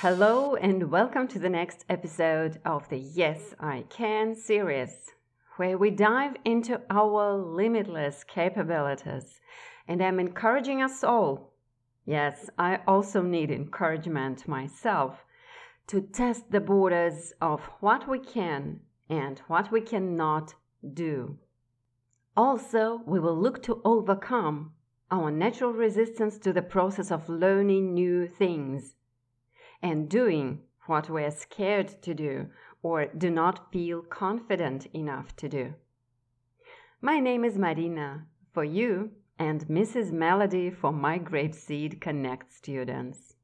Hello and welcome to the next episode of the Yes I Can series, where we dive into our limitless capabilities. And I'm encouraging us all, yes, I also need encouragement myself, to test the borders of what we can and what we cannot do. Also, we will look to overcome our natural resistance to the process of learning new things and doing what we are scared to do or do not feel confident enough to do. My name is Marina for you and Mrs. Melody for my GrapeSEED Connect students.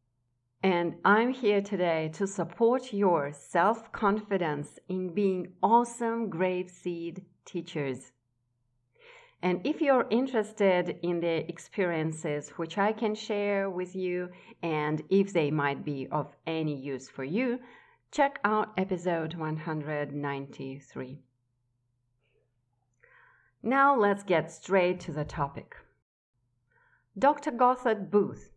And I'm here today to support your self-confidence in being awesome GrapeSEED teachers. And if you're interested in the experiences which I can share with you and if they might be of any use for you, check out episode 193. Now let's get straight to the topic. Dr. Gothard Booth,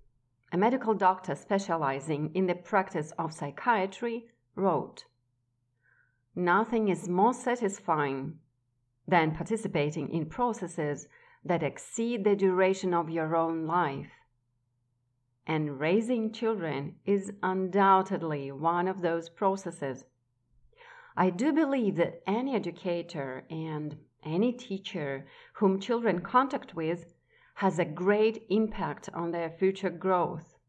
a medical doctor specializing in the practice of psychiatry, wrote, "Nothing is more satisfying than participating in processes that exceed the duration of your own life. And raising children is undoubtedly one of those processes. I do believe that any educator and any teacher whom children contact with has a great impact on their future growth.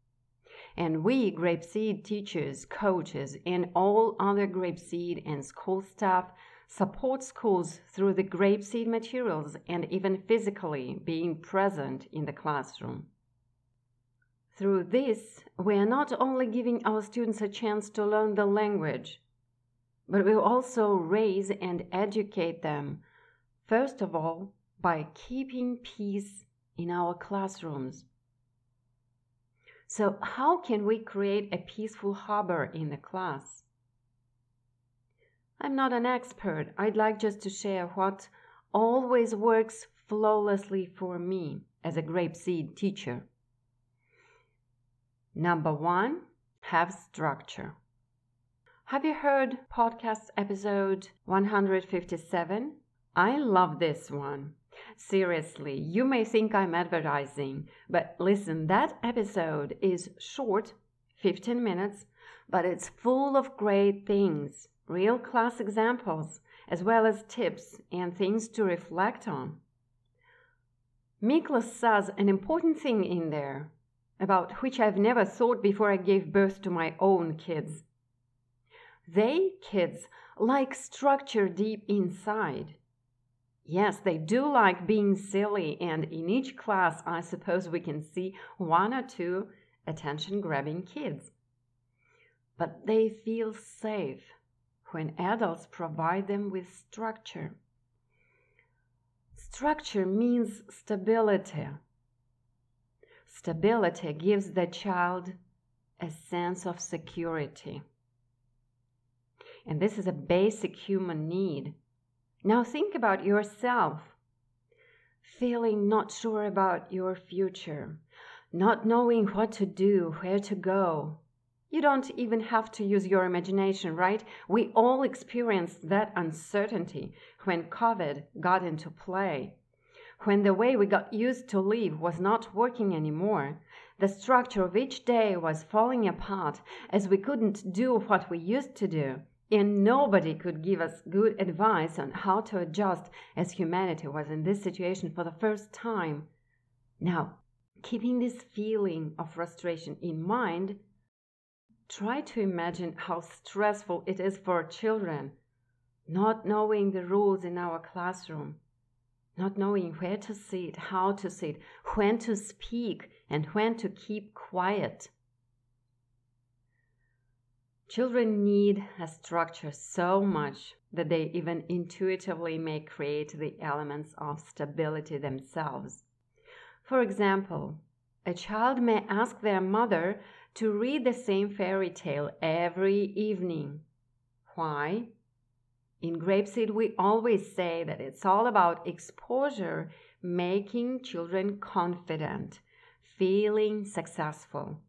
And we GrapeSEED teachers, coaches, and all other GrapeSEED and school staff support schools through the GrapeSEED materials and even physically being present in the classroom. Through this, we are not only giving our students a chance to learn the language, but we also raise and educate them, first of all, by keeping peace in our classrooms. So how can we create a peaceful harbor in the class? I'm not an expert. I'd like just to share what always works flawlessly for me as a GrapeSEED teacher. Number one, have structure. Have you heard podcast episode 157? I love this one. Seriously, you may think I'm advertising, but listen, that episode is short, 15 minutes, but it's full of great things. Real class examples, as well as tips and things to reflect on. Miklas says an important thing in there, about which I've never thought before I gave birth to my own kids. They, kids, like structure deep inside. Yes, they do like being silly, and in each class I suppose we can see one or two attention-grabbing kids. But they feel safe when adults provide them with structure. Structure means stability. Stability gives the child a sense of security. And this is a basic human need. Now think about yourself, feeling not sure about your future, not knowing what to do, where to go. You don't even have to use your imagination, right? We all experienced that uncertainty when COVID got into play. When the way we got used to live was not working anymore, the structure of each day was falling apart as we couldn't do what we used to do, and nobody could give us good advice on how to adjust as humanity was in this situation for the first time. Now, keeping this feeling of frustration in mind, try to imagine how stressful it is for children, not knowing the rules in our classroom, not knowing where to sit, how to sit, when to speak, and when to keep quiet. Children need a structure so much that they even intuitively may create the elements of stability themselves. For example, a child may ask their mother to read the same fairy tale every evening. Why? In GrapeSEED, we always say that it's all about exposure, making children confident, feeling successful.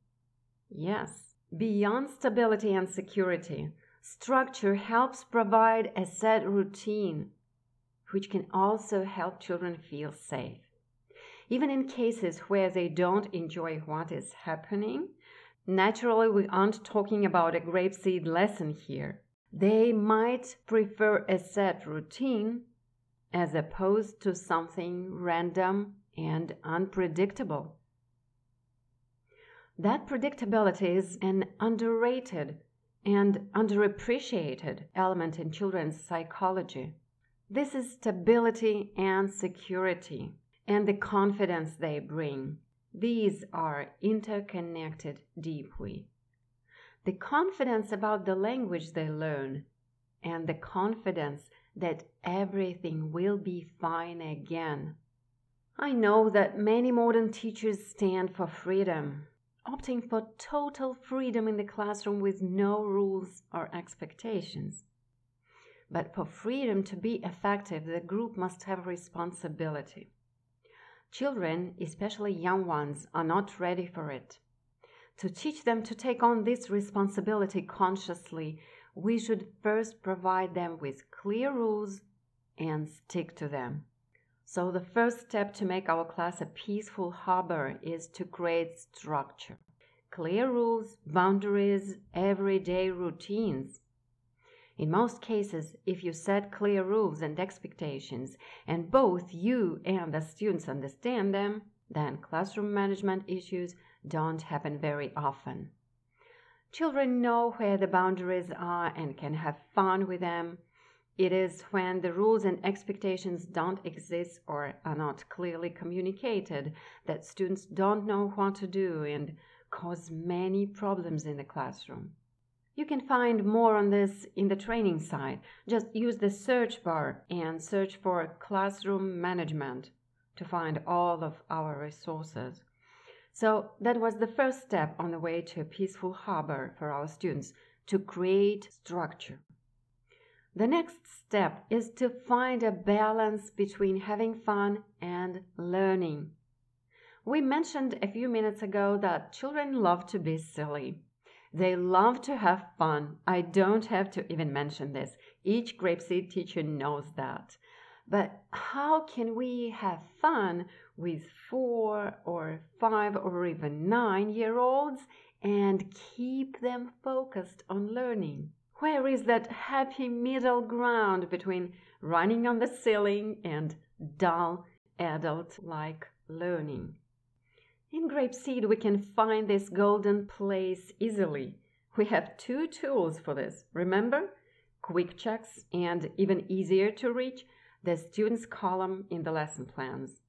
Yes, Beyond stability and security, structure helps provide a set routine, which can also help children feel safe. Even in cases where they don't enjoy what is happening, naturally we aren't talking about a grapeseed lesson here. They might prefer a set routine as opposed to something random and unpredictable. That predictability is an underrated and underappreciated element in children's psychology. This is stability and security, and the confidence they bring. These are interconnected deeply. The confidence about the language they learn, and the confidence that everything will be fine again. I know that many modern teachers stand for freedom, opting for total freedom in the classroom with no rules or expectations. But for freedom to be effective, the group must have responsibility. Children, especially young ones, are not ready for it. To teach them to take on this responsibility consciously, we should first provide them with clear rules and stick to them. So the first step to make our class a peaceful harbor is to create structure. Clear rules, boundaries, everyday routines. In most cases, if you set clear rules and expectations, and both you and the students understand them, then classroom management issues don't happen very often. Children know where the boundaries are and can have fun with them. It is when the rules and expectations don't exist or are not clearly communicated that students don't know what to do and cause many problems in the classroom. You can find more on this in the training side. Just use the search bar and search for classroom management to find all of our resources. So that was the first step on the way to a peaceful harbor for our students, to create structure. The next step is to find a balance between having fun and learning. We mentioned a few minutes ago that children love to be silly. They love to have fun. I don't have to even mention this. Each GrapeSEED teacher knows that. But how can we have fun with 4 or 5 or even 9-year-olds and keep them focused on learning? Where is that happy middle ground between running on the ceiling and dull adult-like learning? In GrapeSEED, we can find this golden place easily. We have 2 tools for this, remember? Quick checks and, even easier to reach, the students column in the lesson plans.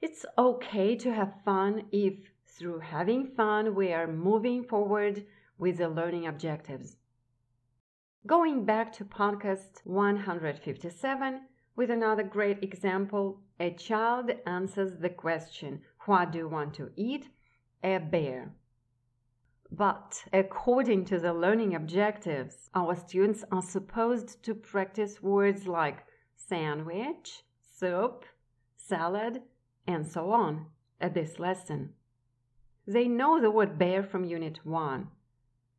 It's okay to have fun if, through having fun, we are moving forward with the learning objectives. Going back to podcast 157 with another great example, a child answers the question, "What do you want to eat?" A bear. But according to the learning objectives, our students are supposed to practice words like sandwich, soup, salad, and so on at this lesson. They know the word bear from Unit 1.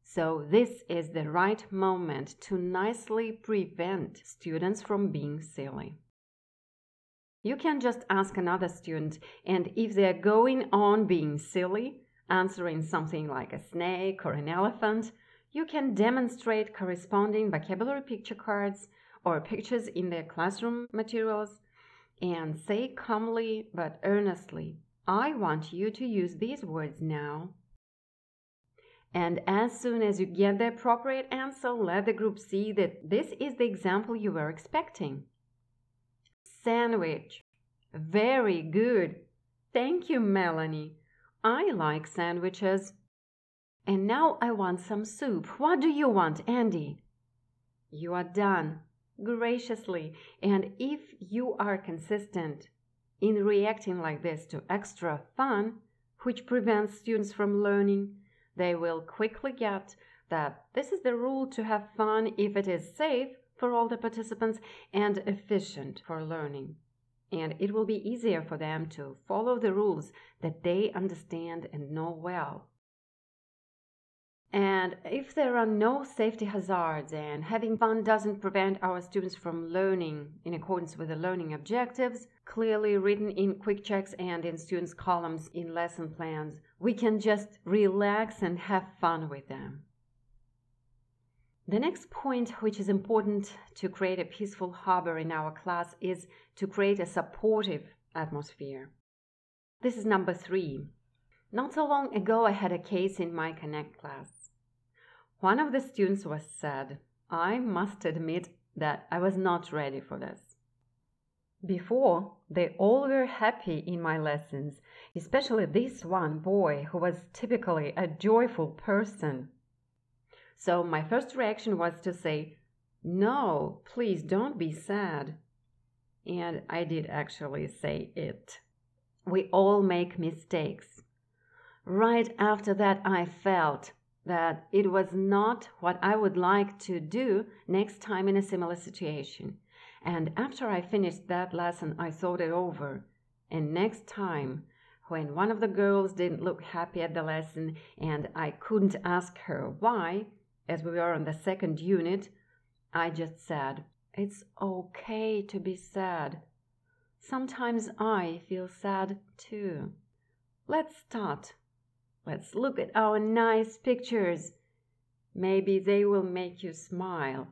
So this is the right moment to nicely prevent students from being silly. You can just ask another student, and if they're going on being silly, answering something like a snake or an elephant, you can demonstrate corresponding vocabulary picture cards or pictures in their classroom materials and say calmly but earnestly, "I want you to use these words now." And as soon as you get the appropriate answer, let the group see that this is the example you were expecting. Sandwich. Very good. Thank you, Melanie. I like sandwiches. And now I want some soup. What do you want, Andy? You are done. Graciously. And if you are consistent in reacting like this to extra fun, which prevents students from learning, they will quickly get that this is the rule to have fun if it is safe for all the participants and efficient for learning. And it will be easier for them to follow the rules that they understand and know well. And if there are no safety hazards and having fun doesn't prevent our students from learning in accordance with the learning objectives, clearly written in quick checks and in students' columns in lesson plans, we can just relax and have fun with them. The next point, which is important to create a peaceful harbor in our class, is to create a supportive atmosphere. This is number 3. Not so long ago, I had a case in my Connect class. One of the students was sad. I must admit that I was not ready for this. Before, they all were happy in my lessons, especially this one boy who was typically a joyful person. So my first reaction was to say, "No, please don't be sad." And I did actually say it. We all make mistakes. Right after that, I felt that it was not what I would like to do next time in a similar situation. And after I finished that lesson, I thought it over. And next time, when one of the girls didn't look happy at the lesson and I couldn't ask her why, as we were on the second unit, I just said, "It's okay to be sad. Sometimes I feel sad too. Let's start. Let's look at our nice pictures. Maybe they will make you smile."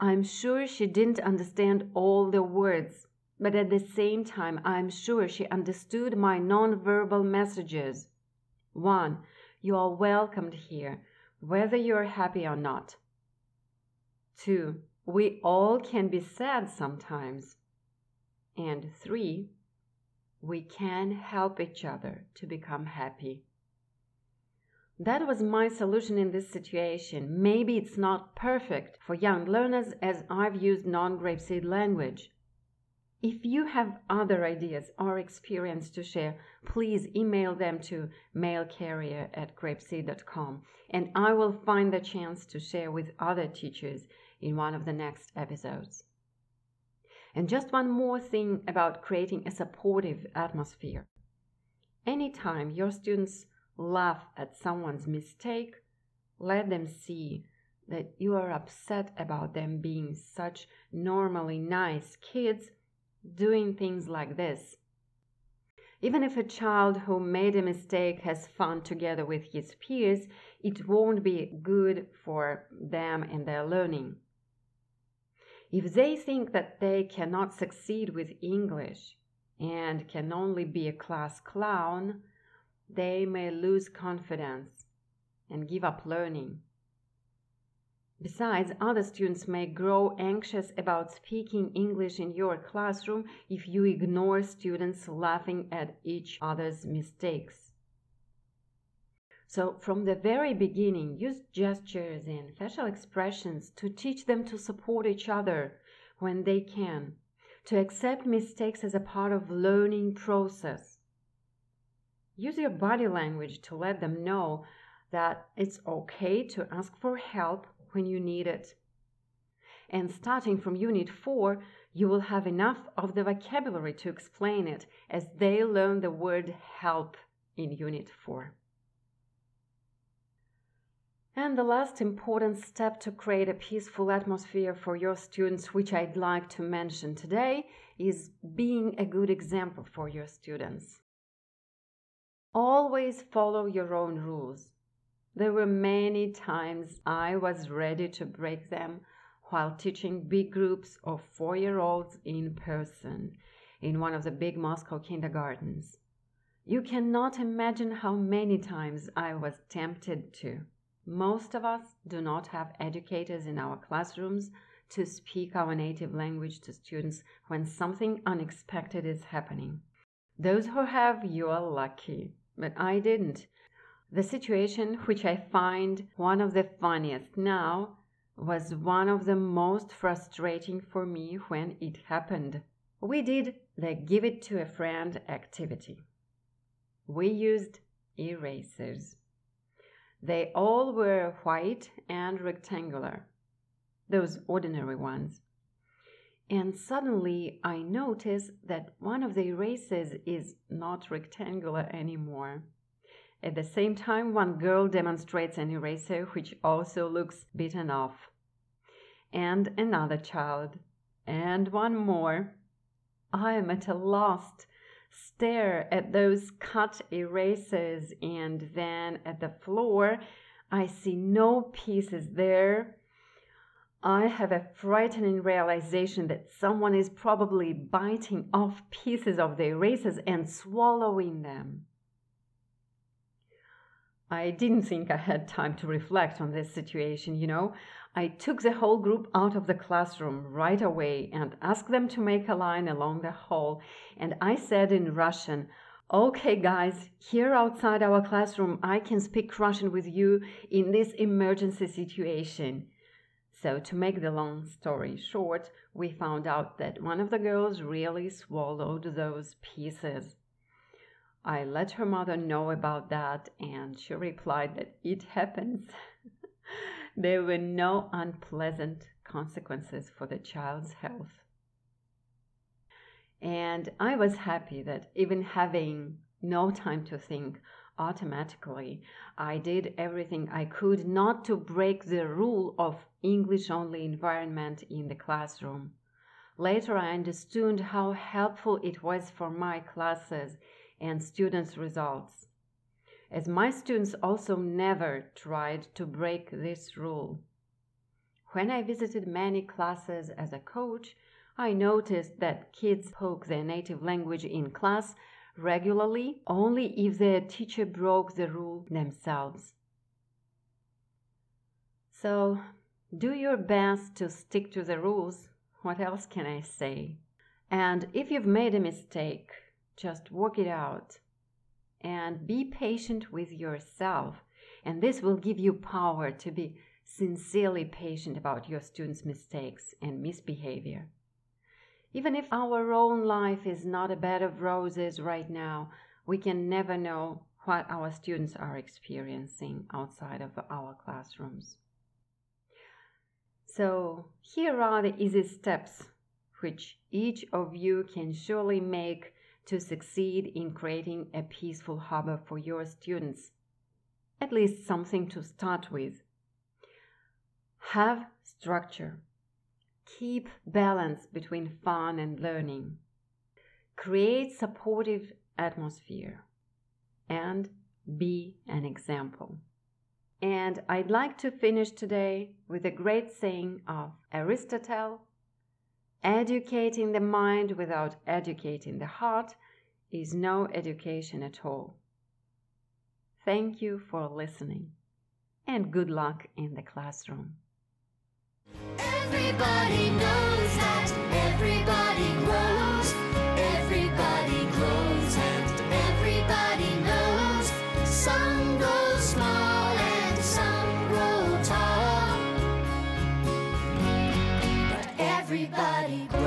I'm sure she didn't understand all the words, but at the same time, I'm sure she understood my non-verbal messages. 1. You are welcomed here, whether you're happy or not. 2. We all can be sad sometimes. And 3. We can help each other to become happy. That was my solution in this situation. Maybe it's not perfect for young learners as I've used non-GrapeSEED language. If you have other ideas or experience to share, please email them to mailcarrier@grapeseed.com, and I will find the chance to share with other teachers in one of the next episodes. And just one more thing about creating a supportive atmosphere. Anytime your students laugh at someone's mistake, let them see that you are upset about them being such normally nice kids doing things like this. Even if a child who made a mistake has fun together with his peers, it won't be good for them and their learning. If they think that they cannot succeed with English and can only be a class clown, they may lose confidence and give up learning. Besides, other students may grow anxious about speaking English in your classroom if you ignore students laughing at each other's mistakes. So, from the very beginning, use gestures and facial expressions to teach them to support each other when they can, to accept mistakes as a part of learning process. Use your body language to let them know that it's okay to ask for help when you need it. And starting from Unit 4, you will have enough of the vocabulary to explain it as they learn the word help in Unit 4. And the last important step to create a peaceful atmosphere for your students, which I'd like to mention today, is being a good example for your students. Always follow your own rules. There were many times I was ready to break them while teaching big groups of 4-year-olds in person in one of the big Moscow kindergartens. You cannot imagine how many times I was tempted to. Most of us do not have educators in our classrooms to speak our native language to students when something unexpected is happening. Those who have, you are lucky, but I didn't. The situation, which I find one of the funniest now, was one of the most frustrating for me when it happened. We did the Give It to a Friend activity. We used erasers. They all were white and rectangular, those ordinary ones. And suddenly I noticed that one of the erasers is not rectangular anymore. At the same time, one girl demonstrates an eraser, which also looks beaten off. And another child. And one more. I am at a loss. Stare at those cut erasers and then at the floor. I see no pieces there. I have a frightening realization that someone is probably biting off pieces of the erasers and swallowing them. I didn't think I had time to reflect on this situation, you know. I took the whole group out of the classroom right away and asked them to make a line along the hall. And I said in Russian, "Okay, guys, here outside our classroom, I can speak Russian with you in this emergency situation." So to make the long story short, we found out that one of the girls really swallowed those pieces. I let her mother know about that, and she replied that it happens. There were no unpleasant consequences for the child's health. And I was happy that even having no time to think, automatically, I did everything I could not to break the rule of English-only environment in the classroom. Later, I understood how helpful it was for my classes and students' results, as my students also never tried to break this rule. When I visited many classes as a coach, I noticed that kids spoke their native language in class regularly only if their teacher broke the rule themselves. So, do your best to stick to the rules. What else can I say? And if you've made a mistake, just work it out and be patient with yourself. And this will give you power to be sincerely patient about your students' mistakes and misbehavior. Even if our own life is not a bed of roses right now, we can never know what our students are experiencing outside of our classrooms. So, here are the easy steps which each of you can surely make to succeed in creating a peaceful harbor for your students. At least something to start with. Have structure. Keep balance between fun and learning. Create supportive atmosphere. And be an example. And I'd like to finish today with a great saying of Aristotle. Educating the mind without educating the heart is no education at all. Thank you for listening. And good luck in the classroom. Everybody knows that everybody grows, everybody grows, and everybody knows. Some go small and some grow tall, but everybody grows.